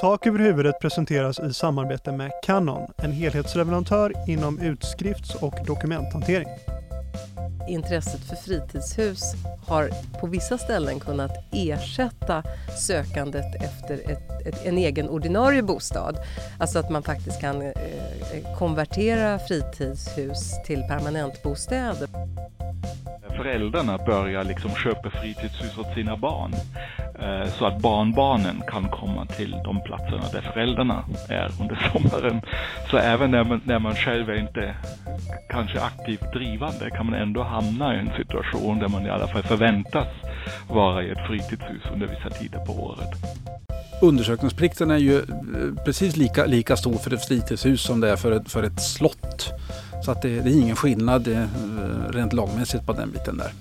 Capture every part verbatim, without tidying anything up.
Tak över huvudet presenteras i samarbete med Canon, en helhetsleverantör inom utskrifts- och dokumenthantering. Intresset för fritidshus har på vissa ställen kunnat ersätta sökandet efter ett, ett, en egen ordinarie bostad. Alltså att man faktiskt kan eh, konvertera fritidshus till permanentbostäder. Föräldrarna börjar liksom köpa fritidshus åt sina barn eh, så att barnbarnen kan komma till de platserna där föräldrarna är under sommaren. Så även när man, när man själv inte kanske aktivt drivande kan man ändå hamna i en situation där man i alla fall förväntas vara i ett fritidshus under vissa tider på året. Undersökningsplikten är ju precis lika, lika stor för ett fritidshus som det är för ett, för ett slott. Så att det, det är ingen skillnad rent lagmässigt på den biten där.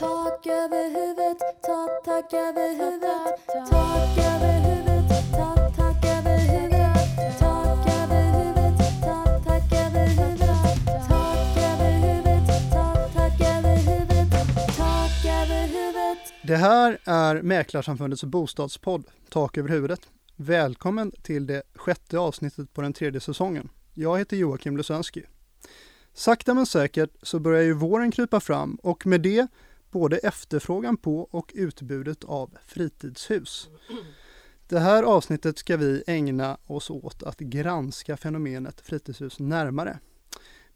Tak över huvudet, tak, tak över huvudet, tak över huvudet, tak, tak över huvudet, tak över huvudet, tak, tak över huvudet, tak över huvudet, tak, tak över huvudet, tak över huvudet. Det här är Mäklarsamfundets bostadspodd, Tak över huvudet. Välkommen till det sjätte avsnittet på den tredje säsongen. Jag heter Joakim Lözenski. Sakta men säkert så börjar ju våren krypa fram och med det både efterfrågan på och utbudet av fritidshus. Det här avsnittet ska vi ägna oss åt att granska fenomenet fritidshus närmare.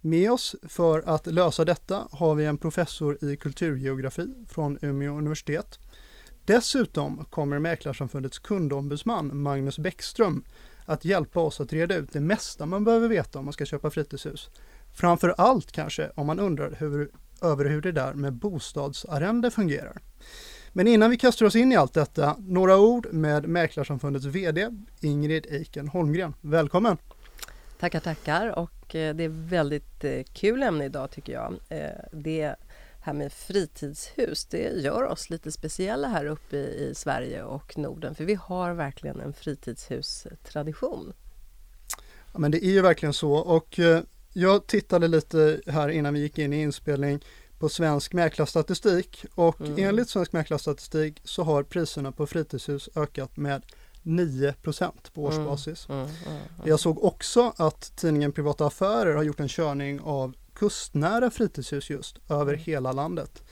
Med oss för att lösa detta har vi en professor i kulturgeografi från Umeå universitet. Dessutom kommer Mäklarsamfundets kundombudsman Magnus Bäckström att hjälpa oss att reda ut det mesta man behöver veta om man ska köpa fritidshus. Framför allt kanske om man undrar hur, över hur det där med bostadsarrende fungerar. Men innan vi kastar oss in i allt detta, några ord med Mäklarsamfundets vd Ingrid Eiken Holmgren. Välkommen! Tackar, tackar. Och det är väldigt kul ämne idag tycker jag. Det här med fritidshus, det gör oss lite speciella här uppe i Sverige och Norden. För vi har verkligen en fritidshustradition. Ja, men det är ju verkligen så. Och jag tittade lite här innan vi gick in i inspelning på svensk mäklarstatistik. Och mm. enligt svensk mäklarstatistik så har priserna på fritidshus ökat med nio procent på årsbasis. Mm, mm, mm, mm. Jag såg också att tidningen Privata Affärer har gjort en körning av kustnära fritidshus just över mm. hela landet.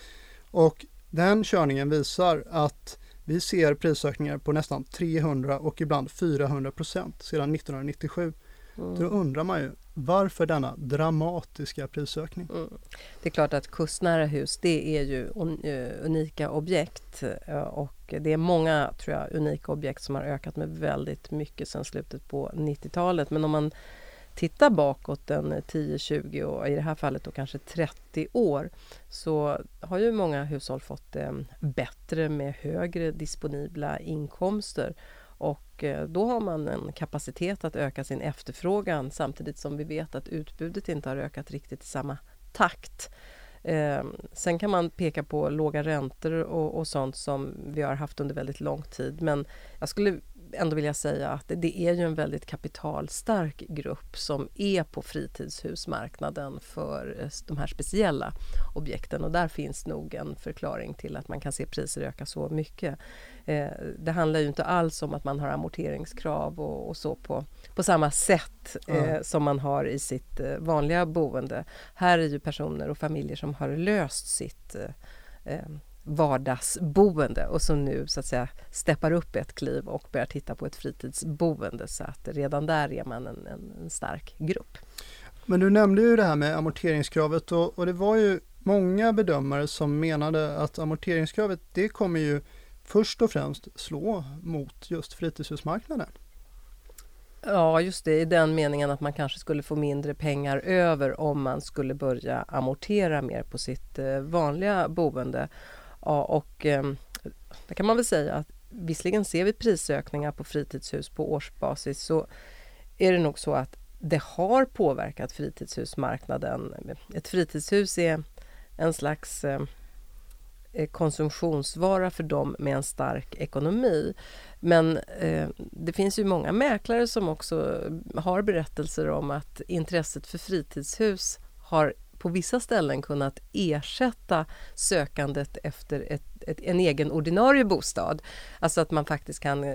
Och den körningen visar att vi ser prisökningar på nästan trehundra och ibland fyrahundra procent sedan nittonhundranittiosju. Mm. Då undrar man ju varför denna dramatiska prisökning? Mm. Det är klart att kustnära hus, det är ju unika objekt och det är många, tror jag, unika objekt som har ökat med väldigt mycket sedan slutet på nittiotalet. Men om man tittar bakåt en tio, tjugo och i det här fallet då kanske trettio år så har ju många hushåll fått eh, bättre med högre disponibla inkomster och eh, då har man en kapacitet att öka sin efterfrågan samtidigt som vi vet att utbudet inte har ökat riktigt i samma takt. Eh, sen kan man peka på låga räntor och, och sånt som vi har haft under väldigt lång tid, men jag skulle ändå vill jag säga att det är ju en väldigt kapitalstark grupp som är på fritidshusmarknaden för de här speciella objekten och där finns nog en förklaring till att man kan se priser öka så mycket. Eh, det handlar ju inte alls om att man har amorteringskrav och, och så på, på samma sätt eh, mm. som man har i sitt eh, vanliga boende. Här är ju personer och familjer som har löst sitt eh, eh, vardagsboende och som nu så att säga steppar upp ett kliv och börjar titta på ett fritidsboende, så att redan där är man en, en, en stark grupp. Men du nämnde ju det här med amorteringskravet och, och det var ju många bedömare som menade att amorteringskravet det kommer ju först och främst slå mot just fritidshusmarknaden. Ja, just det. I den meningen att man kanske skulle få mindre pengar över om man skulle börja amortera mer på sitt vanliga boende. Ja, och eh, där kan man väl säga att visserligen ser vi prisökningar på fritidshus på årsbasis, så är det nog så att det har påverkat fritidshusmarknaden. Ett fritidshus är en slags eh, konsumtionsvara för dem med en stark ekonomi. Men eh, det finns ju många mäklare som också har berättelser om att intresset för fritidshus har på vissa ställen kunnat ersätta sökandet efter ett, ett, en egen ordinarie bostad. Alltså att man faktiskt kan eh,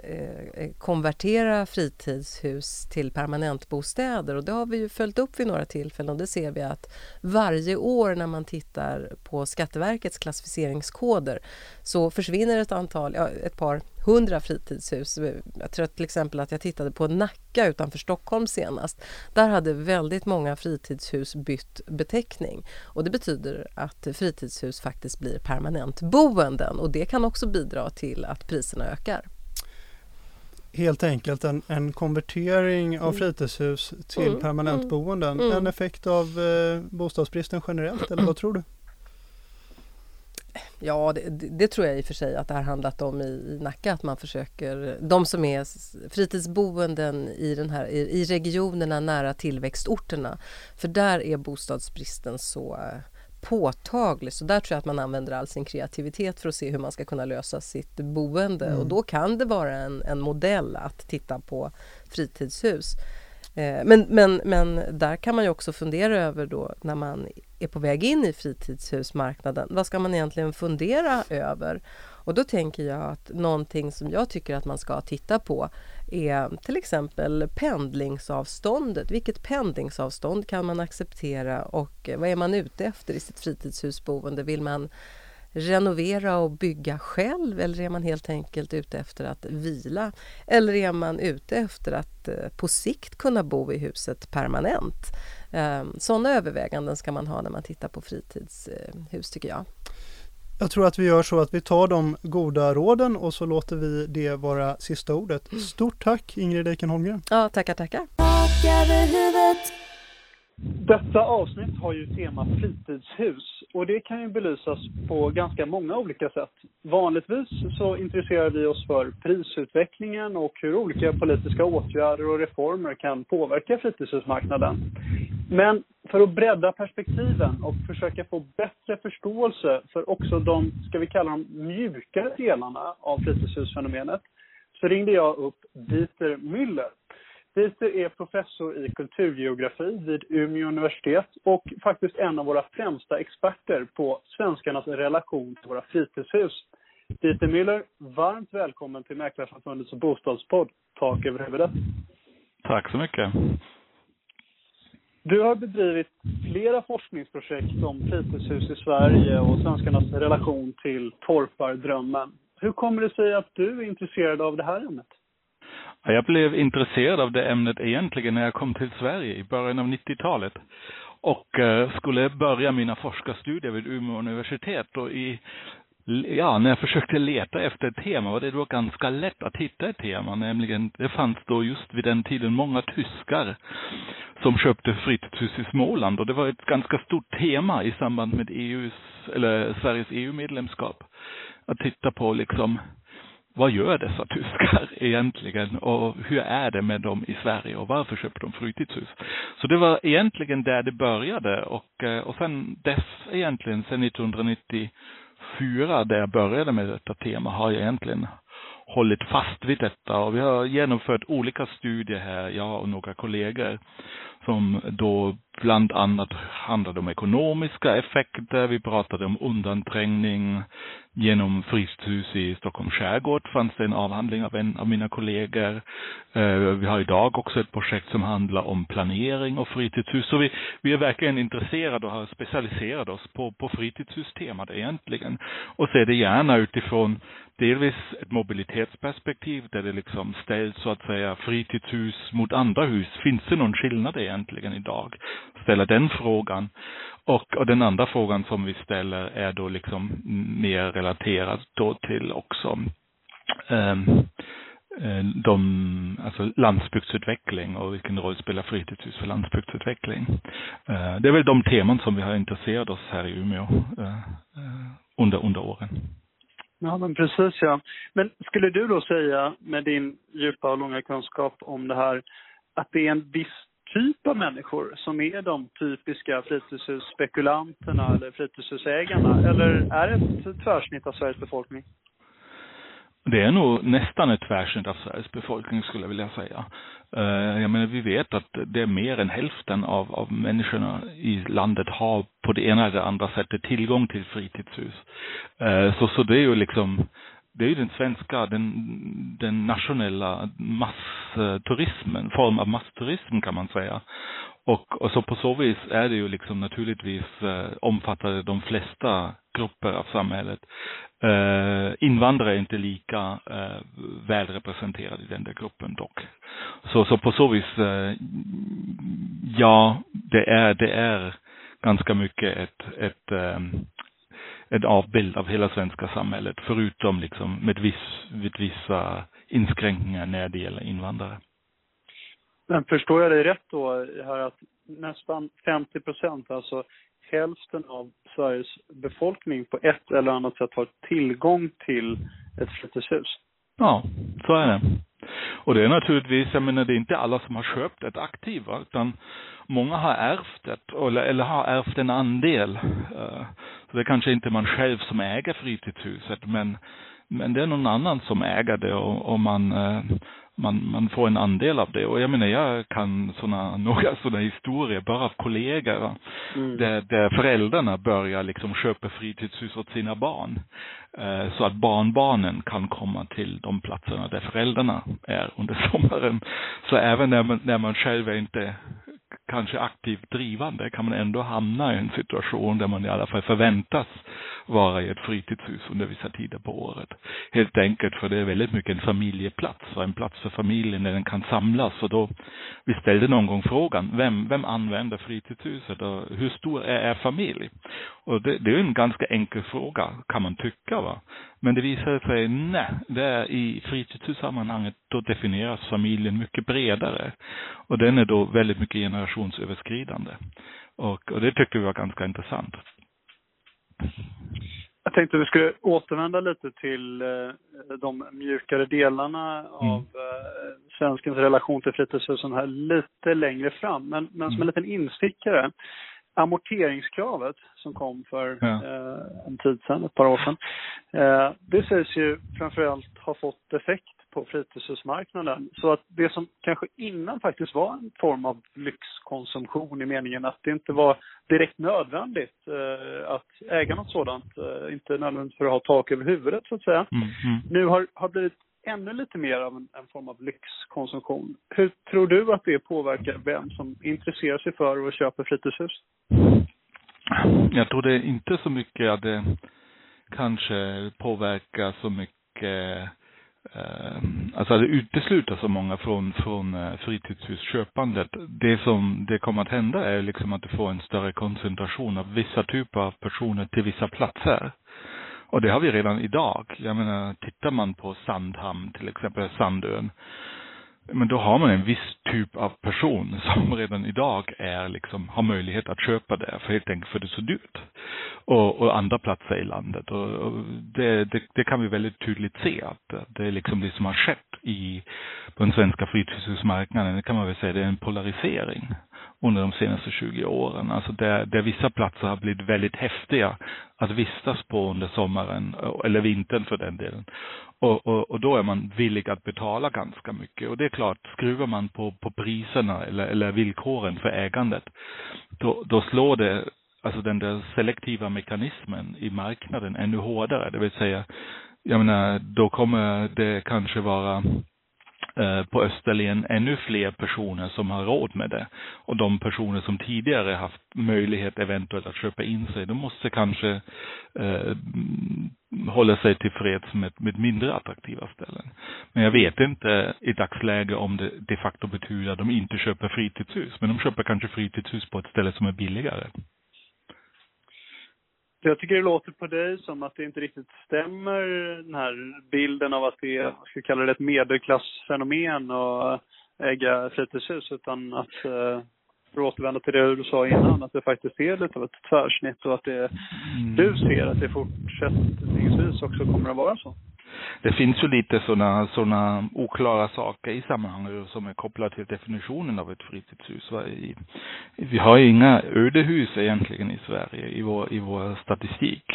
konvertera fritidshus till permanentbostäder, och det har vi ju följt upp vid några tillfällen, och det ser vi att varje år när man tittar på Skatteverkets klassificeringskoder så försvinner ett antal, ja, ett par hundra fritidshus. Jag tror till exempel att jag tittade på Nacka utanför Stockholm senast. Där hade väldigt många fritidshus bytt beteckning, och det betyder att fritidshus faktiskt blir permanentboenden, och det kan också bidra till att priserna ökar. Helt enkelt en, en konvertering av fritidshus till mm. permanentboenden. Mm. Mm. En effekt av eh, bostadsbristen generellt, eller vad tror du? Ja, det, det tror jag i och för sig att det har handlat om i, i Nacka, att man försöker, de som är fritidsboenden i, den här, i, i regionerna nära tillväxtorterna, för där är bostadsbristen så påtaglig, så där tror jag att man använder all sin kreativitet för att se hur man ska kunna lösa sitt boende, mm. och då kan det vara en, en modell att titta på fritidshus. Men, men, men där kan man ju också fundera över då, när man är på väg in i fritidshusmarknaden, vad ska man egentligen fundera över? Och då tänker jag att någonting som jag tycker att man ska titta på är till exempel pendlingsavståndet. Vilket pendlingsavstånd kan man acceptera, och vad är man ute efter i sitt fritidshusboende? Vill man renovera och bygga själv, eller är man helt enkelt ute efter att vila, eller är man ute efter att på sikt kunna bo i huset permanent? Sådana överväganden ska man ha när man tittar på fritidshus, tycker jag. Jag tror att vi gör så att vi tar de goda råden och så låter vi det vara sista ordet. Stort tack, Ingrid Eiken Holmgren. Ja, tackar, tackar. Detta avsnitt har ju tema fritidshus, och det kan ju belysas på ganska många olika sätt. Vanligtvis så intresserar vi oss för prisutvecklingen och hur olika politiska åtgärder och reformer kan påverka fritidshusmarknaden. Men för att bredda perspektiven och försöka få bättre förståelse för också de, ska vi kalla dem, mjukare delarna av fritidshusfenomenet, så ringde jag upp Dieter Müller. Dieter är professor i kulturgeografi vid Umeå universitet och faktiskt en av våra främsta experter på svenskarnas relation till våra fritidshus. Dieter Müller, varmt välkommen till Mäklarsamfundets bostadspodd Tak över huvudet. Tack så mycket. Du har bedrivit flera forskningsprojekt om fritidshus i Sverige och svenskarnas relation till torpardrömmen. Hur kommer det sig att du är intresserad av det här ämnet? Jag blev intresserad av det ämnet egentligen när jag kom till Sverige i början av nittiotalet och skulle börja mina forskarstudier vid Umeå universitet, och i, ja, när jag försökte leta efter ett tema var det då ganska lätt att hitta ett tema, nämligen det fanns då just vid den tiden många tyskar som köpte fritidshus i Småland, och det var ett ganska stort tema i samband med E U:s, eller Sveriges E U-medlemskap, att titta på liksom vad gör dessa tyskar egentligen, och hur är det med dem i Sverige, och varför köper de fritidshus? Så det var egentligen där det började, och, och sen dess egentligen, sen nittonhundranittiofyra där jag började med detta tema, har jag egentligen hållit fast vid detta, och vi har genomfört olika studier här, jag och några kollegor, som då bland annat handlade om ekonomiska effekter. Vi pratade om undanträngning genom fritidshus i Stockholms skärgård, fanns det en avhandling av en av mina kollegor. Vi har idag också ett projekt som handlar om planering och fritidshus, så vi, vi är verkligen intresserade och har specialiserat oss på, på fritidshustemat egentligen, och ser det gärna utifrån delvis ett mobilitetsperspektiv där det liksom ställs så att säga fritidshus mot andra hus. Finns det någon skillnad egentligen idag? Ställa den frågan. Och, och den andra frågan som vi ställer är då liksom mer relaterad då till också eh, de, alltså landsbygdsutveckling, och vilken roll spelar fritidshus för landsbygdsutveckling. Eh, det är väl de teman som vi har intresserat oss här i Umeå eh, under, under åren. Ja, men precis, ja. Men skulle du då säga, med din djupa och långa kunskap om det här, att det är en viss typ av människor som är de typiska fritidshusspekulanterna eller fritidshusägarna, eller är det ett tvärsnitt av Sveriges befolkning? Det är nog nästan ett tvärsnitt av Sveriges befolkning skulle jag vilja säga. Jag menar, vi vet att det är mer än hälften av, av människorna i landet har på det ena eller andra sättet tillgång till fritidshus. Så, så det är ju liksom, det är ju den svenska, den, den nationella massturismen, form av massturism kan man säga. Och, och så på så vis är det ju liksom naturligtvis eh, omfattar de flesta grupper av samhället. Eh, invandrare är inte lika eh, välrepresenterade i den där gruppen dock. Så, så på så vis, eh, ja, det är, det är ganska mycket ett, ett, eh, ett avbild av hela svenska samhället. Förutom liksom med, viss, med vissa inskränkningar när det gäller invandrare. Men förstår jag dig rätt då här att nästan femtio procent, alltså hälften av Sveriges befolkning på ett eller annat sätt har tillgång till ett fritidshus? Ja, så är det. Och det är naturligtvis, jag menar, det är inte alla som har köpt ett aktiv, utan många har ärvt ett, eller, eller har ärvt en andel. Så det är kanske inte man själv som äger fritidshuset, men, men det är någon annan som äger det och, och man... Man, man får en andel av det. Och jag menar, jag kan såna, några sådana historier bara av kollegor mm. där, där föräldrarna börjar liksom köpa fritidshus åt sina barn. Eh, så att barnbarnen kan komma till de platserna där föräldrarna är under sommaren. Så även när man, när man själv är inte kanske aktivt drivande kan man ändå hamna i en situation där man i alla fall förväntas vara i ett fritidshus under vissa tider på året. Helt enkelt för det är väldigt mycket en familjeplats och en plats för familjen där den kan samlas. Och då, vi ställde någon gång frågan, vem, vem använder fritidshuset och hur stor är er familj? Och det, det är en ganska enkel fråga kan man tycka, va? Men det visar sig, nej, det är i fritidshussammanhanget då definieras familjen mycket bredare. Och den är då väldigt mycket generationsöverskridande. Och, och det tyckte vi var ganska intressant. Jag tänkte vi skulle återvända lite till de mjukare delarna av mm. svenskens relation till fritidshusen här lite längre fram. Men, men som en liten instickare, amorteringskravet som kom för ja. eh, en tid sedan, ett par år sedan, eh, det sägs ju framförallt ha fått effekt på fritidshusmarknaden. Så att det som kanske innan faktiskt var en form av lyxkonsumtion i meningen att det inte var direkt nödvändigt eh, att äga något sådant, eh, inte nödvändigt för att ha tak över huvudet så att säga, mm, mm. nu har, har blivit ännu lite mer av en, en form av lyxkonsumtion. Hur tror du att det påverkar vem som intresserar sig för och köper fritidshus? Jag tror det inte så mycket att det kanske påverkar så mycket, alltså det utesluter så många från, från fritidshusköpandet. Det som det kommer att hända är liksom att du får en större koncentration av vissa typer av personer till vissa platser. Och det har vi redan idag. Jag menar, tittar man på Sandhamn till exempel, Sandön, men då har man en viss typ av person som redan idag är liksom, har möjlighet att köpa det för helt enkelt för det är så dyrt. Och, och andra platser i landet. Och, och det, det, det kan vi väldigt tydligt se att det är liksom det som har skett i, på den svenska fritidshusmarknaden. Det kan man väl säga, det är en polarisering under de senaste tjugo åren. Alltså där, där vissa platser har blivit väldigt häftiga att vistas på under sommaren eller vintern för den delen. Och, och, och då är man villig att betala ganska mycket. Och det är klart, skruvar man på, på priserna eller, eller villkoren för ägandet, då, då slår det, alltså den där selektiva mekanismen i marknaden ännu hårdare. Det vill säga, jag menar, då kommer det kanske vara eh, på Österlen ännu fler personer som har råd med det. Och de personer som tidigare haft möjlighet eventuellt att köpa in sig, de måste kanske eh, hålla sig tillfreds med, med mindre attraktiva ställen. Men jag vet inte i dagsläge om det de facto betyder att de inte köper fritidshus. Men de köper kanske fritidshus på ett ställe som är billigare. Jag tycker det låter på dig som att det inte riktigt stämmer, den här bilden av att det är, ska kalla det ett medelklassfenomen och äga fritidshus, utan att för att återvända till det du sa innan, att det faktiskt är lite av ett tvärsnitt och att det, du ser att det fortsättningsvis också kommer att vara så. det finns ju lite sådana såna oklara saker i sammanhanget som är kopplade till definitionen av ett fritidshus. Vi har ju inga ödehus egentligen i Sverige i vår, i vår statistik.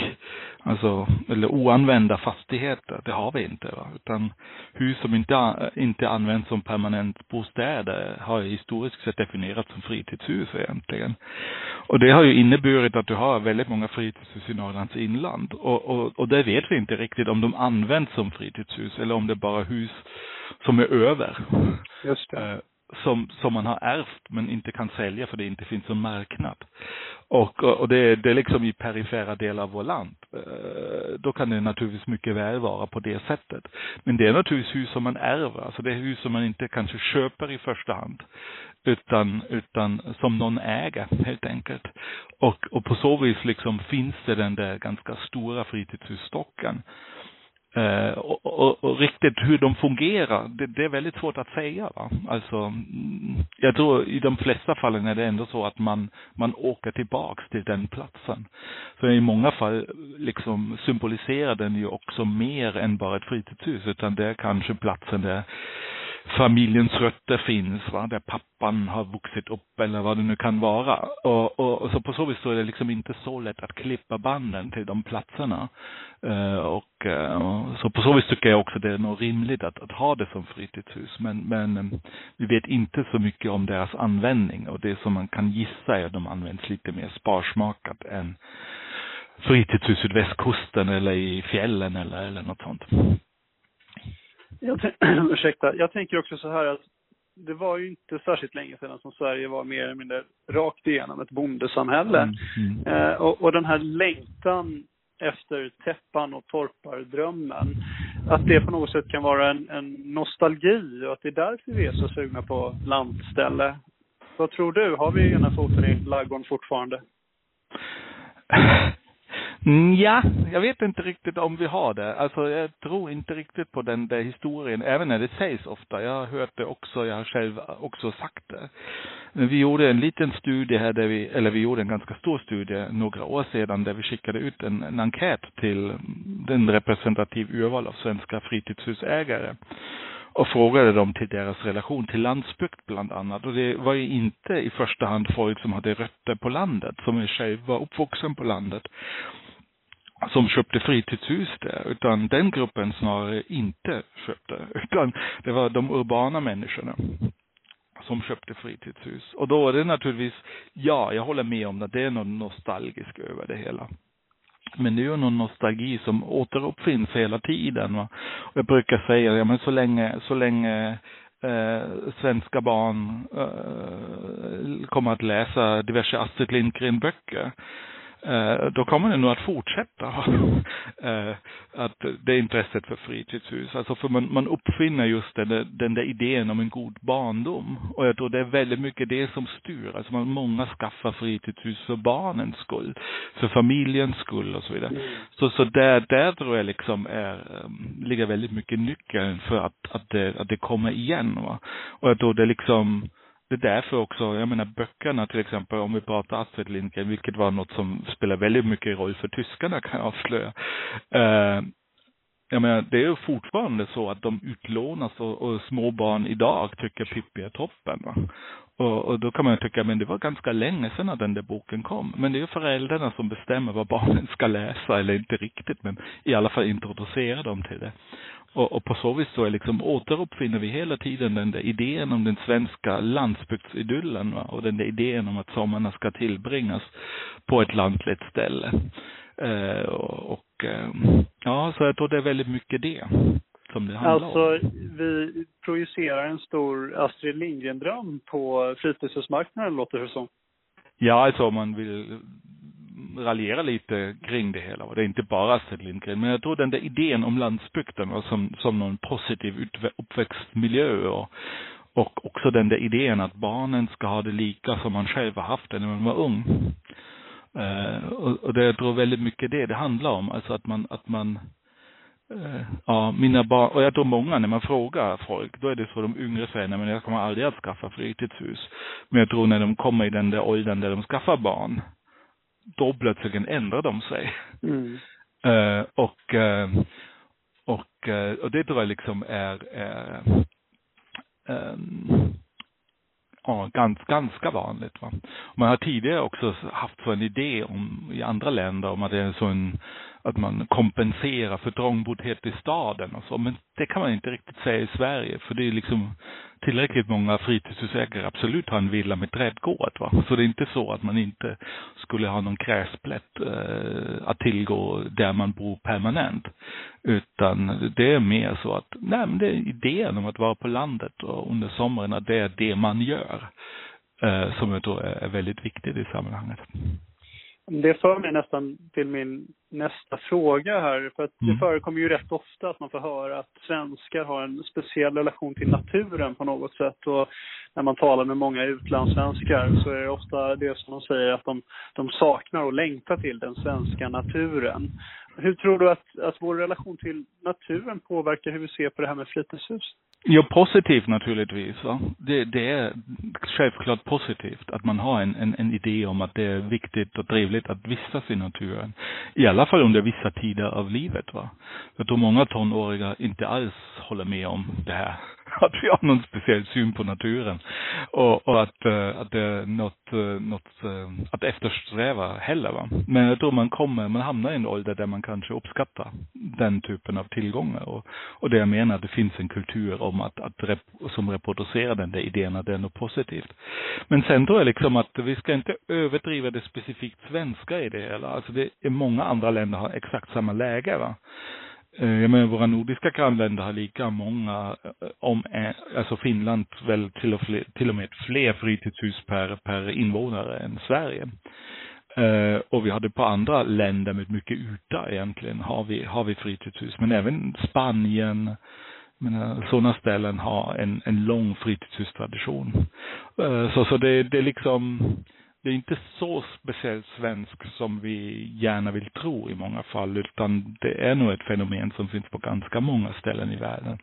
Alltså, eller oanvända fastigheter, det har vi inte. Va? Utan hus som inte, inte används som permanent bostäder har historiskt sett definierats som fritidshus egentligen. Och det har ju inneburit att du har väldigt många fritidshus i Norrlands inland. Och, och, och det vet vi inte riktigt om de används som fritidshus eller om det är bara hus som är över. Just det. Som, som man har ärvt men inte kan sälja för det inte finns en marknad. Och, och det, det är liksom i perifera delar av vårt land. Då kan det naturligtvis mycket väl vara på det sättet. Men det är naturligtvis hus som man ärver. Alltså det är hus som man inte kanske köper i första hand. Utan, utan som någon äger helt enkelt. Och, och på så vis liksom finns det den där ganska stora fritidshusstocken. Uh, och, och, och riktigt hur de fungerar, det, det är väldigt svårt att säga. Va? Alltså, jag tror i de flesta fallen är det ändå så att man, man åker tillbaka till den platsen. För i många fall liksom symboliserar den ju också mer än bara ett fritidshus, utan det är kanske platsen där familjens rötter finns, va? Där pappan har vuxit upp eller vad det nu kan vara. Och, och, och så på så vis så är det liksom inte så lätt att klippa banden till de platserna. Uh, och, uh, och så på så vis tycker jag också det är nog rimligt att, att ha det som fritidshus. Men, men um, vi vet inte så mycket om deras användning, och det som man kan gissa är att de används lite mer sparsmakat än fritidshus vid västkusten eller i fjällen eller, eller något sånt. Jag, t- ursäkta. Jag tänker också så här att det var ju inte särskilt länge sedan som Sverige var mer eller mindre rakt igenom ett bondesamhälle. Mm. Eh, och, och den här längtan efter täppan och torpardrömmen, att det på något sätt kan vara en, en nostalgi, och att det är därför vi är så sugna på landställe. Vad tror du? Har vi ena foten i laggården fortfarande? Ja, jag vet inte riktigt om vi har det. Alltså jag tror inte riktigt på den där historien, även när det sägs ofta. Jag har hört det också, jag har själv också sagt det. Vi gjorde en liten studie här, där vi, eller vi gjorde en ganska stor studie några år sedan, där vi skickade ut en, en enkät till den representativ urval av svenska fritidshusägare. Och frågade dem till deras relation till landsbygd bland annat. Och det var ju inte i första hand folk som hade rötter på landet, som själv var uppvuxen på landet, som köpte fritidshus där. Utan den gruppen snarare inte köpte. Utan det var de urbana människorna som köpte fritidshus. Och då är det naturligtvis, ja, jag håller med om att det är något nostalgiskt över det hela. Men det är ju någon nostalgi som återuppfinns hela tiden. Va? Och jag brukar säga ja, men så länge, så länge eh, svenska barn eh, kommer att läsa diverse Astrid Lindgren böcker, eh, då kommer det nog att fortsätta eh, att det är intresset för fritidshus. Alltså för man, man uppfinner just den, den där idén om en god barndom. Och jag tror det är väldigt mycket det som styr. Alltså man, många skaffar fritidshus för barnens skull, för familjens skull och så vidare. Mm. Så, så där, där tror jag liksom är, ligger väldigt mycket nyckeln för att, att, det, att det kommer igen. Va? Och jag tror det liksom... Det är därför också, jag menar böckerna till exempel, om vi pratar Astrid Lindgren, vilket var något som spelar väldigt mycket roll för tyskarna kan jag avslöja. Eh, jag menar, det är ju fortfarande så att de utlånas och, och små barn idag tycker Pippi är toppen. Va? Och, och då kan man tycka, men det var ganska länge sedan att den där boken kom. Men det är ju föräldrarna som bestämmer vad barnen ska läsa, eller inte riktigt, men i alla fall introducera dem till det. Och, och på så vis så är liksom, återuppfinner vi hela tiden den där idén om den svenska landsbygdsidyllen, va? Och den där idén om att sommarna ska tillbringas på ett lantligt ställe. Eh, och, och ja, så jag tror det är väldigt mycket det. Det alltså, om. Vi projicerar en stor Astrid Lindgren-dröm på fritidshusmarknaden, låter det som. Ja, alltså om man vill raljera lite kring det hela. Det är inte bara Astrid Lindgren, men jag tror den där idén om landsbygden var som, som någon positiv uppväxtmiljö, och, och också den där idén att barnen ska ha det lika som man själv har haft det när man var ung. Uh, och, och det jag tror väldigt mycket det det handlar om, alltså att man... Att man Ja, mina barn, och jag tror många när man frågar folk, då är det så de yngre säger, men jag kommer aldrig att skaffa fritidshus. Men jag tror när de kommer i den där åldern där de skaffar barn, då plötsligt ändrar de sig. Mm. Uh, och, uh, Och, och det tror jag liksom är, är um, ja, ganska, ganska vanligt. Va? Man har tidigare också haft så en idé om, i andra länder om att, det är så en, att man kompenserar för trångboddhet i staden. Och så. Men det kan man inte riktigt säga i Sverige. För det är liksom tillräckligt många fritidshusägare absolut har en villa med trädgård. Va? Så det är inte så att man inte skulle ha någon gräsplätt eh, att tillgå där man bor permanent. Utan det är mer så att nej, men det är idén om att vara på landet och under sommaren att det är det man gör. Eh, som jag tror är väldigt viktigt i sammanhanget. Det för mig nästan till min nästa fråga här. För att mm. det förekommer ju rätt ofta att man får höra att svenskar har en speciell relation till naturen på något sätt. Och när man talar med många utlandssvenskar så är det ofta det som de säger att de, de saknar och längtar till den svenska naturen. Hur tror du att, att vår relation till naturen påverkar hur vi ser på det här med fritidshus? Ja, positivt naturligtvis. Va? Det, det är självklart positivt att man har en, en, en idé om att det är viktigt och trevligt att vistas i naturen. I alla fall under vissa tider av livet. Va? Jag tror många tonåriga inte alls håller med om det här. Att vi har någon speciell syn på naturen. Och, och att, att det är något, något att eftersträva heller. Va? Men jag tror man kommer, man hamnar i en ålder där man kanske uppskattar den typen av tillgångar. Och, och det jag menar att det finns en kultur om att, att rep, som reproducerar den där idén att det är något positivt. Men sen tror jag liksom att vi ska inte överdriva det specifikt svenska i det hela. Alltså det är många andra länder har exakt samma läge. Va? Jag menar, våra nordiska grannländer har lika många, om, alltså Finland väl till och, fler, till och med fler fritidshus per, per invånare än Sverige. Uh, och vi hade på andra länder med mycket yta egentligen har vi, har vi fritidshus. Men även Spanien, men sådana ställen har en, en lång fritidshustradition. Uh, så så det, det är liksom... Det är inte så speciellt svenskt som vi gärna vill tro i många fall, utan det är nog ett fenomen som finns på ganska många ställen i världen.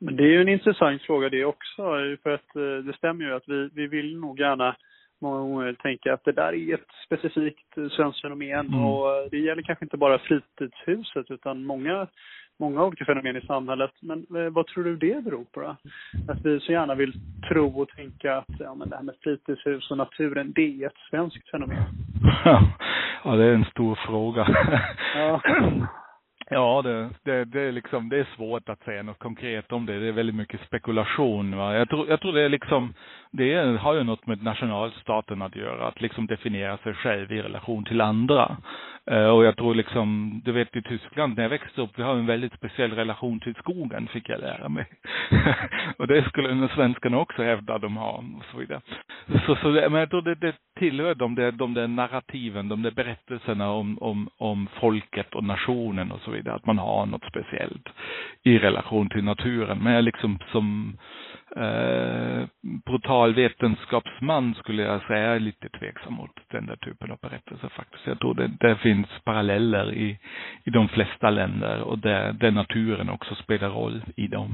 Men det är ju en intressant fråga det också, för att det stämmer ju att vi, vi vill nog gärna många gånger tänka att det där är ett specifikt svenskt fenomen mm. och det gäller kanske inte bara fritidshuset utan många, många olika fenomen i samhället. Men vad tror du det beror på då? Att vi så gärna vill tro och tänka att ja, men det här med fritidshus och naturen, det är ett svenskt fenomen. Ja, det är en stor fråga. Ja. Ja, det, det, det, är liksom, det är svårt att säga något konkret om det. Det är väldigt mycket spekulation. Va? Jag, tror, jag tror det är liksom, det är, har ju något med nationalstaten att göra. Att liksom definiera sig själv i relation till andra. Eh, och jag tror liksom, du vet i Tyskland när jag växte upp, vi har en väldigt speciell relation till skogen fick jag lära mig. Och det skulle svenskarna också hävda de har och så vidare. Så, så det, men jag tror det, det tillhör de där, de där narrativen, de där berättelserna om, om, om folket och nationen och så vidare. Att man har något speciellt i relation till naturen. Men jag liksom som eh, brutal vetenskapsman skulle jag säga är lite tveksam mot den där typen av berättelser faktiskt. Jag tror det, det finns paralleller i, i de flesta länder och där, där naturen också spelar roll i dem.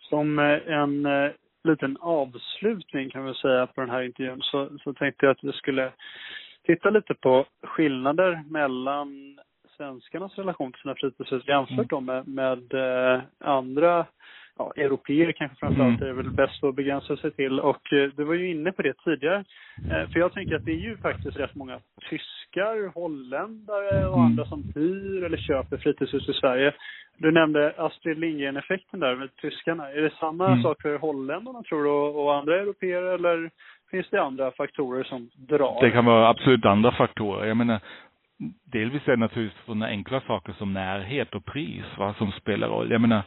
Som en eh, liten avslutning kan vi säga på den här intervjun så, så tänkte jag att vi skulle titta lite på skillnader mellan svenskarnas relation till sina fritidshus jämfört mm. med, med eh, andra ja, europeer kanske framförallt mm. är väl bäst att begränsa sig till och eh, du var ju inne på det tidigare eh, för jag tänker att det är ju faktiskt rätt många tyskar, holländare och mm. andra som hyr eller köper fritidshus i Sverige. Du nämnde Astrid Lindgren-effekten där med tyskarna. Är det samma mm. sak för holländarna tror du och, och andra europeer eller finns det andra faktorer som drar? Det kan vara absolut andra faktorer. Jag menar delvis är det naturligtvis sådana enkla saker som närhet och pris va, som spelar roll. Jag menar,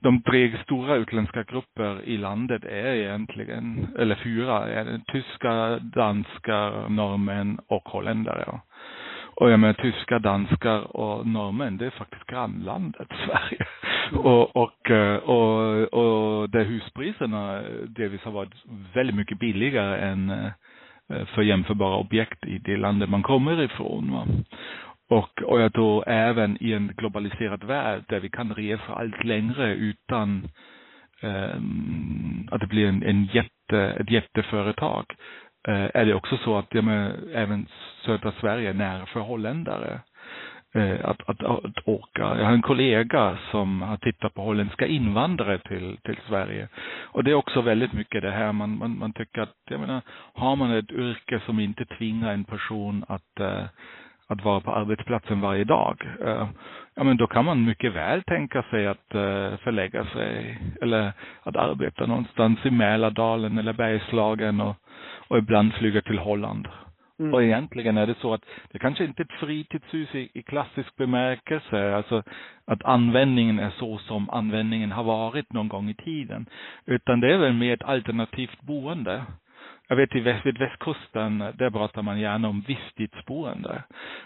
de tre stora utländska grupper i landet är egentligen, eller fyra, är tyska, danskar, norrmän och holländare. Ja. Och jag menar, tyska, danskar och norrmän, det är faktiskt grannlandet Sverige. Och, och, och, och där huspriserna delvis har varit väldigt mycket billigare än för jämförbara objekt i det landet man kommer ifrån. Va? Och, och jag tror även i en globaliserad värld där vi kan resa allt längre utan um, att det blir en, en jätte, ett jätteföretag uh, är det också så att ja, men, även södra Sverige är nära för holländare. Att, att, att åka. Jag har en kollega som har tittat på holländska invandrare till, till Sverige. Och det är också väldigt mycket det här. Man, man, man tycker att, jag menar, har man ett yrke som inte tvingar en person att, eh, att vara på arbetsplatsen varje dag. Eh, ja, men då kan man mycket väl tänka sig att eh, förlägga sig eller att arbeta någonstans i Mälardalen eller Bergslagen och, och ibland flyga till Holland. Mm. Och egentligen är det så att det kanske inte är ett fritidshus i, i klassisk bemärkelse, alltså att användningen är så som användningen har varit någon gång i tiden, utan det är väl mer ett alternativt boende. Jag vet i väst, vid västkusten, där pratar man gärna om visstidsboende.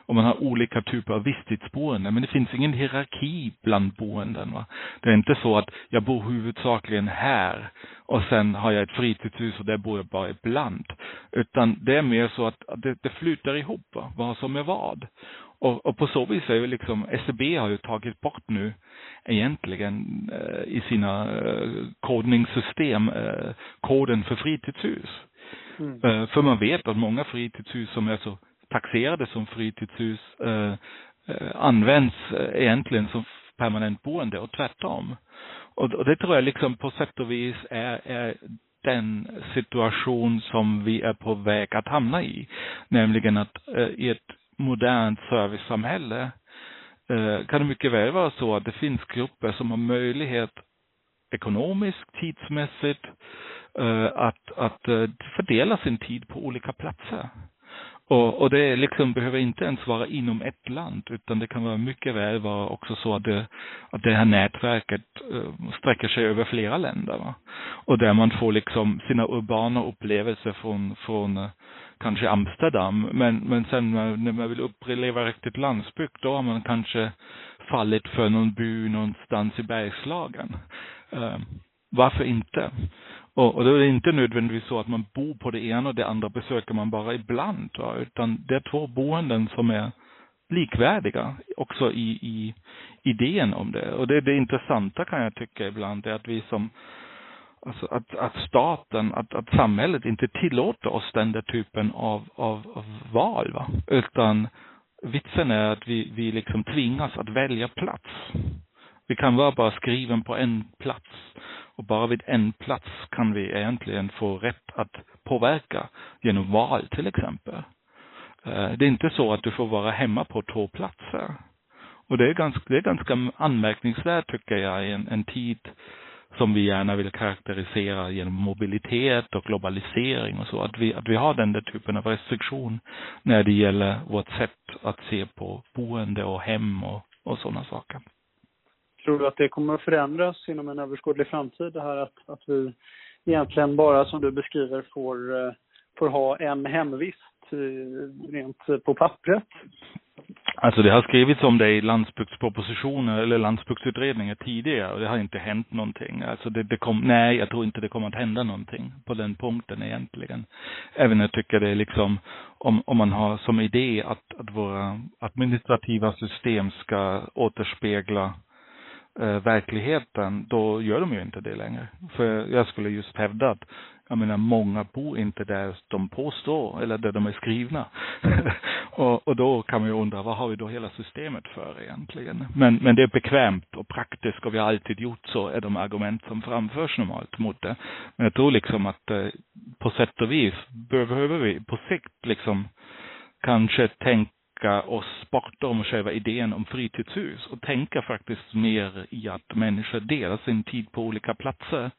Och man har olika typer av visstidsboende, men det finns ingen hierarki bland boenden. Va? Det är inte så att jag bor huvudsakligen här och sen har jag ett fritidshus och där bor jag bara ibland. Utan det är mer så att det, det flyter ihop, va? Vad som är vad. Och, och på så vis är ju liksom, S C B har ju tagit bort nu egentligen eh, i sina eh, kodningssystem eh, koden för fritidshus. Mm. Eh, för man vet att många fritidshus som är så taxerade som fritidshus eh, eh, används eh, egentligen som permanent boende och tvärtom. Och, och det tror jag liksom på sätt och vis är... är den situation som vi är på väg att hamna i. Nämligen att eh, i ett modernt servicesamhälle eh, kan det mycket väl vara så att det finns grupper som har möjlighet ekonomiskt, tidsmässigt eh, att, att eh, fördela sin tid på olika platser. Och, och det liksom behöver inte ens vara inom ett land, utan det kan vara mycket väl vara också så att det, att det här nätverket sträcker sig över flera länder. Va? Och där man får liksom sina urbana upplevelser från, från kanske Amsterdam, men, men sen när man vill uppleva riktigt landsbygd, då har man kanske fallit för någon by någonstans i Bergslagen. Eh, varför inte? Och då är det inte nödvändigtvis så att man bor på det ena och det andra besöker man bara ibland. Va? Utan det är två boenden som är likvärdiga också i, i idén om det. Och det, det intressanta kan jag tycka ibland är att vi som, alltså att, att staten, att, att samhället inte tillåter oss den där typen av, av, av val. Va? Utan vitsen är att vi, vi liksom tvingas att välja plats. Vi kan vara bara skriven på en plats. Och bara vid en plats kan vi egentligen få rätt att påverka genom val till exempel. Det är inte så att du får vara hemma på två platser. Och det är ganska, det är ganska anmärkningsvärt tycker jag i en, en tid som vi gärna vill karaktärisera genom mobilitet och globalisering och så. Att vi, att vi har den där typen av restriktion när det gäller vårt sätt att se på boende och hem och, och sådana saker. Tror du att det kommer att förändras inom en överskådlig framtid? Det här att, att vi egentligen bara, som du beskriver, får, får ha en hemvist rent på pappret? Alltså det har skrivits om det i landsbygdspropositioner eller landsbygdsutredningar tidigare och det har inte hänt någonting. Alltså det, det kom, nej, jag tror inte det kommer att hända någonting på den punkten egentligen. Även jag tycker det är liksom, om, om man har som idé att, att våra administrativa system ska återspegla verkligheten, då gör de ju inte det längre. För jag skulle just hävda att jag menar, många bor inte där de påstår eller där de är skrivna. och, och då kan man ju undra, vad har vi då hela systemet för egentligen? Men, men det är bekvämt och praktiskt och vi har alltid gjort så, är de argument som framförs normalt mot det. Men jag tror liksom att eh, på sätt och vis behöver vi på sikt liksom kanske tänka och sporta om själva idén om fritidshus och tänka faktiskt mer i att människor delar sin tid på olika platser.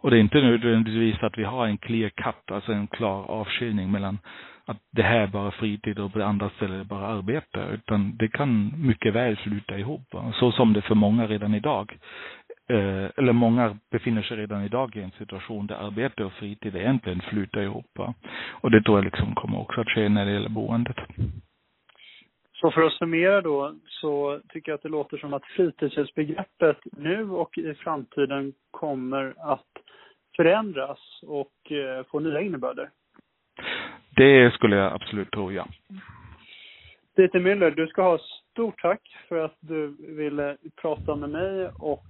Och det är inte nödvändigtvis att vi har en clear cut, alltså en klar avskiljning mellan att det här är bara fritid och på det andra stället är bara arbete, utan det kan mycket väl sluta ihop, så som det för många redan idag. Eller många befinner sig redan idag i en situation där arbete och fritid egentligen flyter ihop. Och det tror jag liksom kommer också att ske när det gäller boendet. Så för att summera då så tycker jag att det låter som att fritidshusbegreppet nu och i framtiden kommer att förändras och få nya innebörder. Det skulle jag absolut tro, ja. Dieter Müller, du ska ha stort tack för att du ville prata med mig och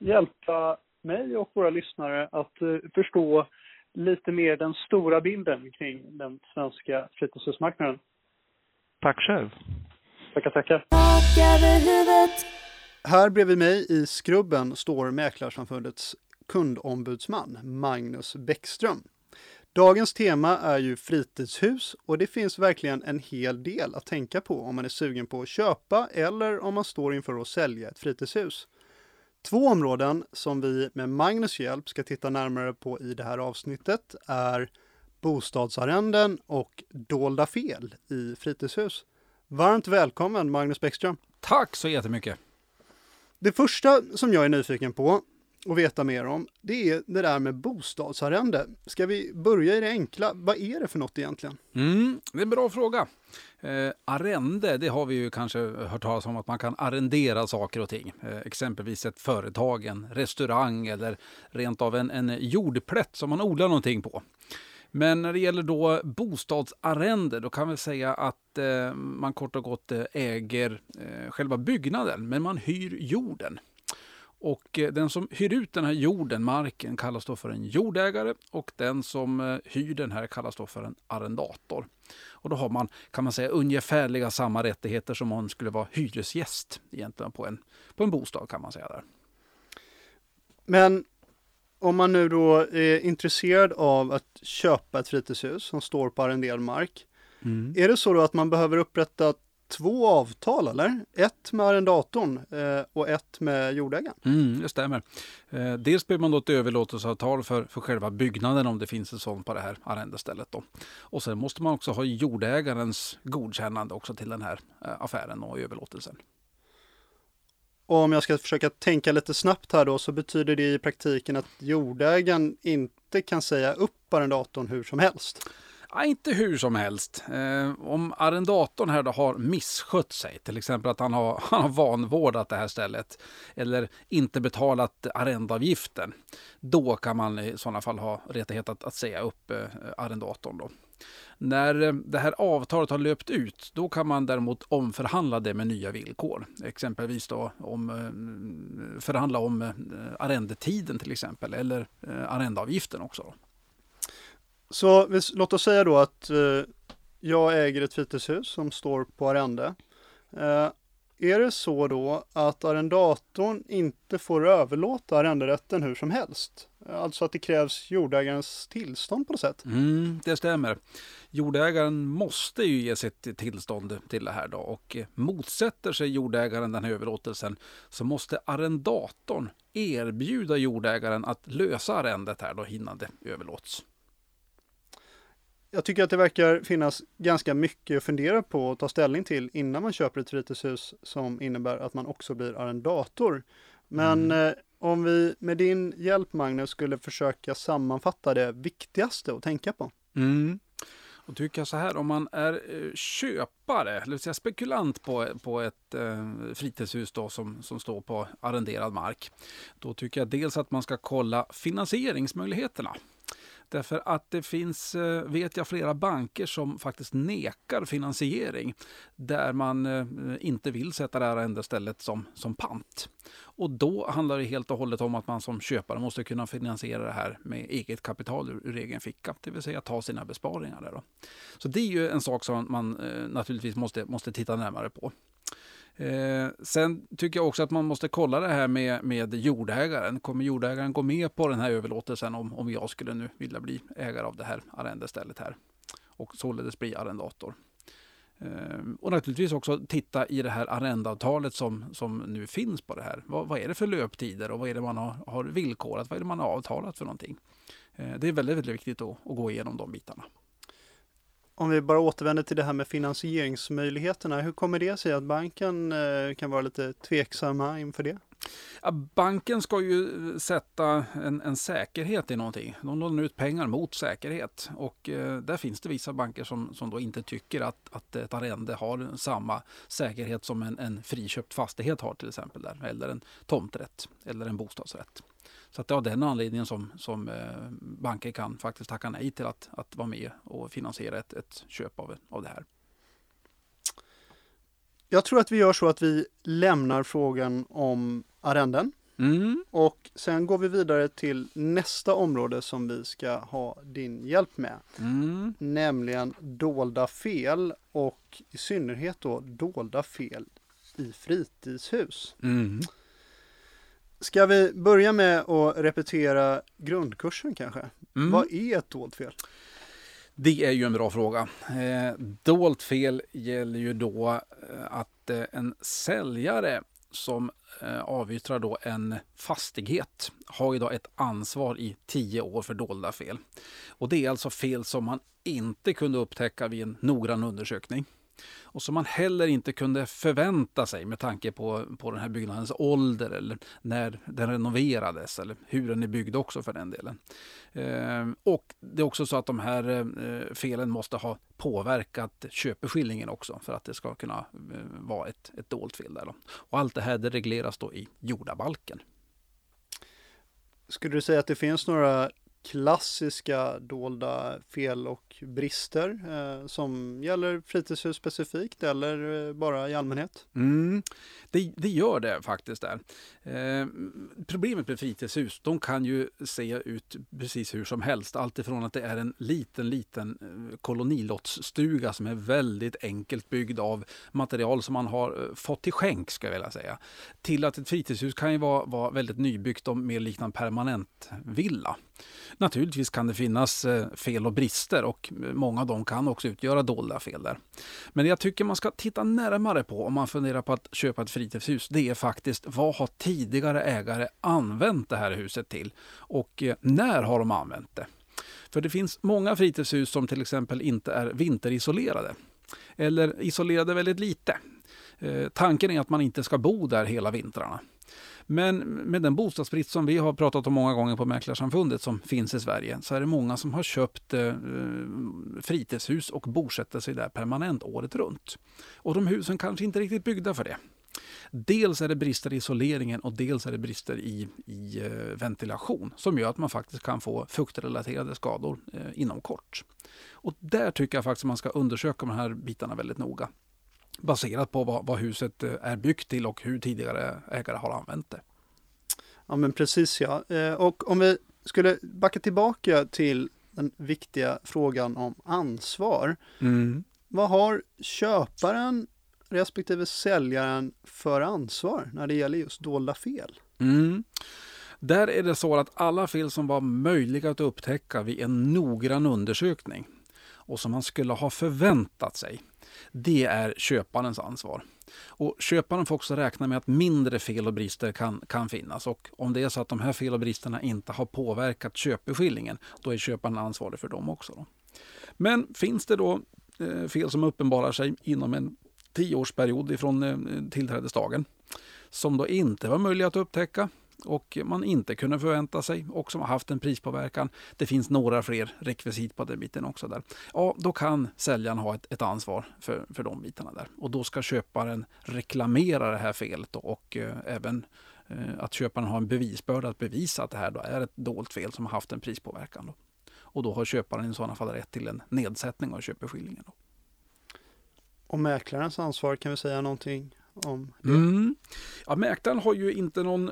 hjälpa mig och våra lyssnare att förstå lite mer den stora bilden kring den svenska fritidshusmarknaden. Tack själv. Tackar, tackar. Här bredvid mig i skrubben står Mäklarsamfundets kundombudsman Magnus Bäckström. Dagens tema är ju fritidshus och det finns verkligen en hel del att tänka på om man är sugen på att köpa eller om man står inför att sälja ett fritidshus. Två områden som vi med Magnus hjälp ska titta närmare på i det här avsnittet är bostadsarrenden och dolda fel i fritidshus. Varmt välkommen Magnus Bäckström. Tack så jättemycket. Det första som jag är nyfiken på och veta mer om, det är det där med bostadsarrende. Ska vi börja i det enkla? Vad är det för något egentligen? Mm, det är en bra fråga. Eh, arrende, det har vi ju kanske hört talas om att man kan arrendera saker och ting. Eh, exempelvis ett företag, en restaurang eller rent av en, en jordplätt som man odlar någonting på. Men när det gäller då bostadsarrende, då kan vi säga att eh, man kort och gott äger eh, själva byggnaden, men man hyr jorden. Och den som hyr ut den här jorden, marken, kallas då för en jordägare och den som hyr den här kallas då för en arrendator. Och då har man, kan man säga, ungefärliga samma rättigheter som om man skulle vara hyresgäst egentligen på en, på en bostad kan man säga där. Men om man nu då är intresserad av att köpa ett fritidshus som står på arrenderad mark, mm. är det så då att man behöver upprätta två avtal, eller? Ett med arrendatorn eh, och ett med jordägaren. Mm, det stämmer. Eh, dels blir man då ett överlåtelseavtal för, för själva byggnaden om det finns en sån på det här arrendestället då. Och sen måste man också ha jordägarens godkännande också till den här eh, affären och överlåtelsen. Och om jag ska försöka tänka lite snabbt här då, så betyder det i praktiken att jordägaren inte kan säga upp arrendatorn hur som helst. Ja, inte hur som helst. Eh, om arrendatorn här då har misskött sig, till exempel att han har, han har vanvårdat det här stället eller inte betalat arrendavgiften, då kan man i sådana fall ha rättighet att, att säga upp eh, arrendatorn då. När det här avtalet har löpt ut, då kan man däremot omförhandla det med nya villkor. Exempelvis då om, förhandla om arrendetiden till exempel, eller arrendeavgiften också. Så låt oss säga då att jag äger ett fritidshus som står på arrende. Är det så då att arrendatorn inte får överlåta arrenderätten hur som helst? Alltså att det krävs jordägarens tillstånd på något sätt? Mm, det stämmer. Jordägaren måste ju ge sitt tillstånd till det här då, och motsätter sig jordägaren den här överlåtelsen så måste arrendatorn erbjuda jordägaren att lösa arrendet här då innan det överlåts. Jag tycker att det verkar finnas ganska mycket att fundera på och ta ställning till innan man köper ett fritidshus som innebär att man också blir arrendator. Men mm. eh, om vi med din hjälp, Magnus, skulle försöka sammanfatta det viktigaste att tänka på. Mm. Och tycker jag så här, om man är köpare, eller vill säga spekulant på, på ett eh, fritidshus då, som, som står på arrenderad mark, då tycker jag dels att man ska kolla finansieringsmöjligheterna. Därför att det finns, vet jag, flera banker som faktiskt nekar finansiering där man inte vill sätta det här arrendestället som, som pant. Och då handlar det helt och hållet om att man som köpare måste kunna finansiera det här med eget kapital ur, ur egen ficka, det vill säga ta sina besparingar där då. Så det är ju en sak som man naturligtvis måste, måste titta närmare på. Eh, sen tycker jag också att man måste kolla det här med, med jordägaren. Kommer jordägaren gå med på den här överlåtelsen om, om jag skulle nu vilja bli ägare av det här arrendestället här och således bli arrendator? Eh, och naturligtvis också titta i det här arrendeavtalet som, som nu finns på det här. Vad, vad är det för löptider och vad är det man har, har villkorat? Vad är det man har avtalat för någonting? Eh, det är väldigt, väldigt viktigt att, att gå igenom de bitarna. Om vi bara återvänder till det här med finansieringsmöjligheterna, hur kommer det sig att banken kan vara lite tveksamma inför det? Ja, banken ska ju sätta en, en säkerhet i någonting. De lånar ut pengar mot säkerhet och eh, där finns det vissa banker som, som då inte tycker att, att ett arrende har samma säkerhet som en, en friköpt fastighet har till exempel där, eller en tomträtt eller en bostadsrätt. Så att det är av den anledningen som, som banker kan faktiskt tacka nej till att, att vara med och finansiera ett, ett köp av, av det här. Jag tror att vi gör så att vi lämnar frågan om arrenden Mm. Och sen går vi vidare till nästa område som vi ska ha din hjälp med. Mm. Nämligen dolda fel och i synnerhet då dolda fel i fritidshus. Mm. Ska vi börja med att repetera grundkursen kanske? Mm. Vad är ett dolt fel? Det är ju en bra fråga. Eh, dolt fel gäller ju då att eh, en säljare som eh, avyttrar då en fastighet har idag ett ansvar i tio år för dolda fel. Och det är alltså fel som man inte kunde upptäcka vid en noggrann undersökning. Och som man heller inte kunde förvänta sig med tanke på, på den här byggnadens ålder eller när den renoverades eller hur den är byggd också för den delen. Eh, och det är också så att de här eh, felen måste ha påverkat köpeskillingen också för att det ska kunna eh, vara ett, ett dolt fel där då. Och allt det här det regleras då i jordabalken. Skulle du säga att det finns några klassiska dolda fel och brister eh, som gäller fritidshus specifikt eller eh, bara i allmänhet? Mm, det, det gör det faktiskt där. Eh, problemet med fritidshus, de kan ju se ut precis hur som helst. Allt ifrån att det är en liten, liten kolonilottsstuga som är väldigt enkelt byggd av material som man har fått till skänk, ska jag vilja säga. Till att ett fritidshus kan ju vara, vara väldigt nybyggt och mer liknande permanent villa. Naturligtvis kan det finnas fel och brister och många av dem kan också utgöra dolda fel där. Men jag tycker man ska titta närmare på om man funderar på att köpa ett fritidshus. Det är faktiskt vad har tidigare ägare använt det här huset till och när har de använt det? För det finns många fritidshus som till exempel inte är vinterisolerade eller isolerade väldigt lite. Tanken är att man inte ska bo där hela vintrarna. Men med den bostadsbrist som vi har pratat om många gånger på Mäklarsamfundet som finns i Sverige så är det många som har köpt eh, fritidshus och bosätter sig där permanent året runt. Och de husen kanske inte riktigt byggda för det. Dels är det brister i isoleringen och dels är det brister i, i eh, ventilation som gör att man faktiskt kan få fuktrelaterade skador eh, inom kort. Och där tycker jag faktiskt att man ska undersöka de här bitarna väldigt noga. Baserat på vad, vad huset är byggt till och hur tidigare ägare har använt det. Ja men precis ja. Och om vi skulle backa tillbaka till den viktiga frågan om ansvar. Mm. Vad har köparen respektive säljaren för ansvar när det gäller just dolda fel? Mm. Där är det så att alla fel som var möjliga att upptäcka vid en noggrann undersökning och som man skulle ha förväntat sig, det är köparens ansvar. Och köparen får också räkna med att mindre fel och brister kan, kan finnas. Och om det är så att de här fel och bristerna inte har påverkat köpeskillingen, då är köparen ansvarig för dem också. Då. Men finns det då eh, fel som uppenbarar sig inom en tioårsperiod ifrån eh, tillträdesdagen, som då inte var möjligt att upptäcka och man inte kunde förvänta sig och som har haft en prispåverkan. Det finns några fler rekvisit på den biten också där. Ja, då kan säljaren ha ett, ett ansvar för, för de bitarna där. Och då ska köparen reklamera det här felet då, och eh, även eh, att köparen har en bevisbörda att bevisa att det här då är ett dolt fel som har haft en prispåverkan. Då. Och då har köparen i sådana fall rätt till en nedsättning av köpeskillingen. Då. Och mäklarens ansvar, kan vi säga någonting om det? Mm. Ja, mäklaren har ju inte någon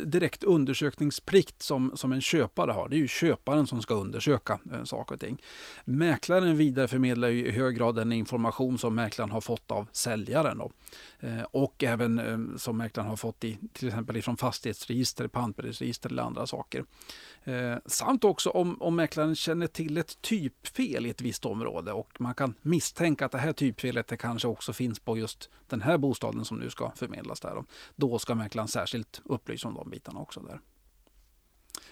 eh, direkt undersökningsplikt som, som en köpare har. Det är ju köparen som ska undersöka eh, saker och ting. Mäklaren vidareförmedlar ju i hög grad den information som mäklaren har fått av säljaren. Då. Eh, och även eh, som mäklaren har fått i, till exempel från fastighetsregister, pantbrevsregister eller andra saker. Eh, samt också om, om mäklaren känner till ett typfel i ett visst område och man kan misstänka att det här typfelet det kanske också finns på just den här bostaden som nu ska förmedlas där. Då, då ska mäklaren särskilt upplysa om de bitarna också där.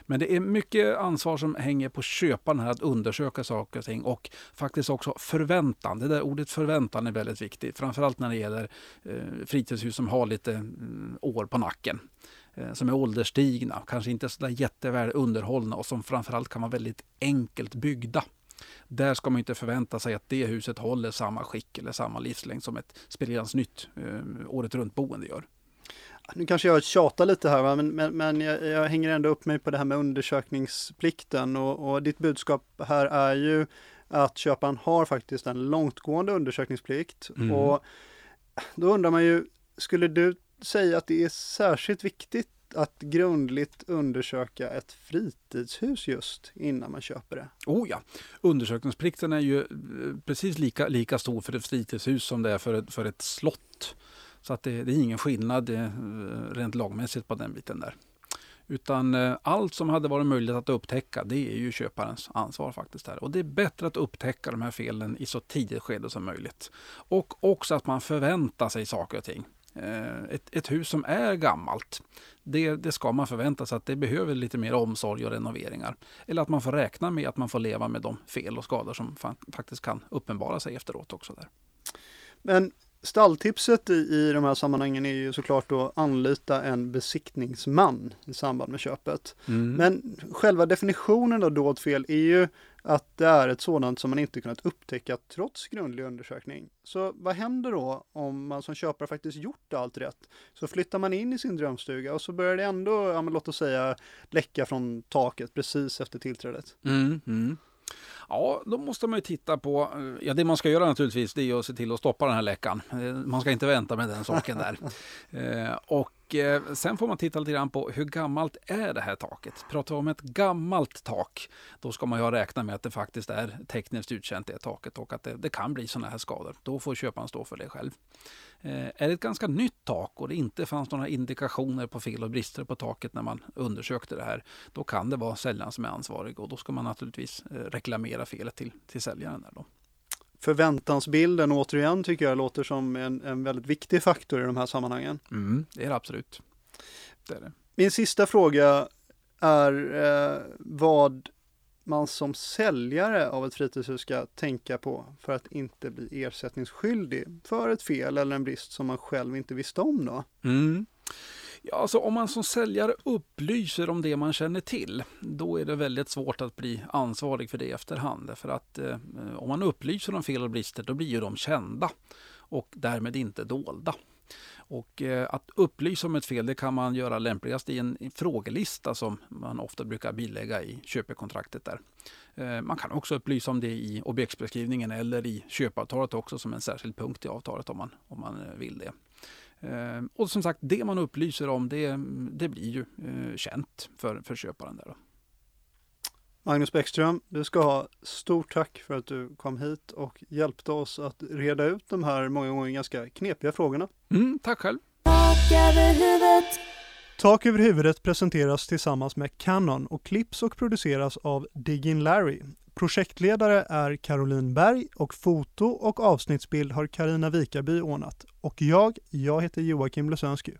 Men det är mycket ansvar som hänger på köparen här att undersöka saker och ting och faktiskt också förväntan. Det där ordet förväntan är väldigt viktigt. Framförallt när det gäller eh, fritidshus som har lite mm, år på nacken. Eh, som är ålderstigna, kanske inte så där jätteväl underhållna och som framförallt kan vara väldigt enkelt byggda. Där ska man inte förvänta sig att det huset håller samma skick eller samma livslängd som ett spelans nytt eh, året runt boende gör. Nu kanske jag tjatar lite här va? men, men, men jag, jag hänger ändå upp mig på det här med undersökningsplikten och, och ditt budskap här är ju att köparen har faktiskt en långtgående undersökningsplikt mm. och då undrar man ju, skulle du säga att det är särskilt viktigt att grundligt undersöka ett fritidshus just innan man köper det. Oh ja, undersökningsplikten är ju precis lika, lika stor för ett fritidshus som det är för ett, för ett slott. Så att det, det är ingen skillnad rent lagmässigt på den biten där. Utan allt som hade varit möjligt att upptäcka, det är ju köparens ansvar faktiskt där. Och det är bättre att upptäcka de här felen i så tidigt skede som möjligt. Och också att man förväntar sig saker och ting. Ett, ett hus som är gammalt, det, det ska man förvänta sig att det behöver lite mer omsorg och renoveringar. Eller att man får räkna med att man får leva med de fel och skador som fan, faktiskt kan uppenbara sig efteråt också där. Men stalltipset i, i de här sammanhangen är ju såklart att anlita en besiktningsman i samband med köpet. Mm. Men själva definitionen av dolt fel är ju att det är ett sådant som man inte kunnat upptäcka trots grundlig undersökning. Så vad händer då om man som köpare faktiskt gjort allt rätt? Så flyttar man in i sin drömstuga och så börjar det ändå, ja, men låt oss säga, läcka från taket precis efter tillträdet. Mm, mm. Ja, då måste man ju titta på, ja, det man ska göra naturligtvis, det är att se till att stoppa den här läckan. Man ska inte vänta med den saken där. eh, och eh, sen får man titta lite grann på hur gammalt är det här taket. Pratar vi om ett gammalt tak, då ska man ju räkna med att det faktiskt är tekniskt utkänt det taket och att det, det kan bli sådana här skador. Då får köparen stå för det själv. Eh, är det ett ganska nytt tak och det inte fanns några indikationer på fel och brister på taket när man undersökte det här, då kan det vara säljaren som är ansvarig och då ska man naturligtvis eh, reklamera felet till, till säljaren där då. Förväntansbilden återigen tycker jag låter som en, en väldigt viktig faktor i de här sammanhangen. Mm, det är det absolut. Det är det. Min sista fråga är eh, vad man som säljare av ett fritidshus ska tänka på för att inte bli ersättningsskyldig för ett fel eller en brist som man själv inte visste om då. Mm. Ja, alltså om man som säljare upplyser om det man känner till, då är det väldigt svårt att bli ansvarig för det i efterhand. För att eh, om man upplyser om fel och brister, då blir ju de kända och därmed inte dolda. Och eh, att upplysa om ett fel, det kan man göra lämpligast i en, en frågelista som man ofta brukar bilägga i köpekontraktet där. Eh, man kan också upplysa om det i objektsbeskrivningen eller i köpavtalet också som en särskild punkt i avtalet om man, om man vill det. Och som sagt, det man upplyser om, det, det blir ju eh, känt för, för köparen där då. Magnus Bäckström, du ska ha stort tack för att du kom hit och hjälpte oss att reda ut de här många gånger ganska knepiga frågorna. Mm, tack själv. Tak över huvudet. Tak över huvudet presenteras tillsammans med Canon och klipps och produceras av Diggin' Larry. Projektledare är Caroline Berg och foto och avsnittsbild har Karina Vikaby ordnat. Och jag, jag heter Joakim Lözenski.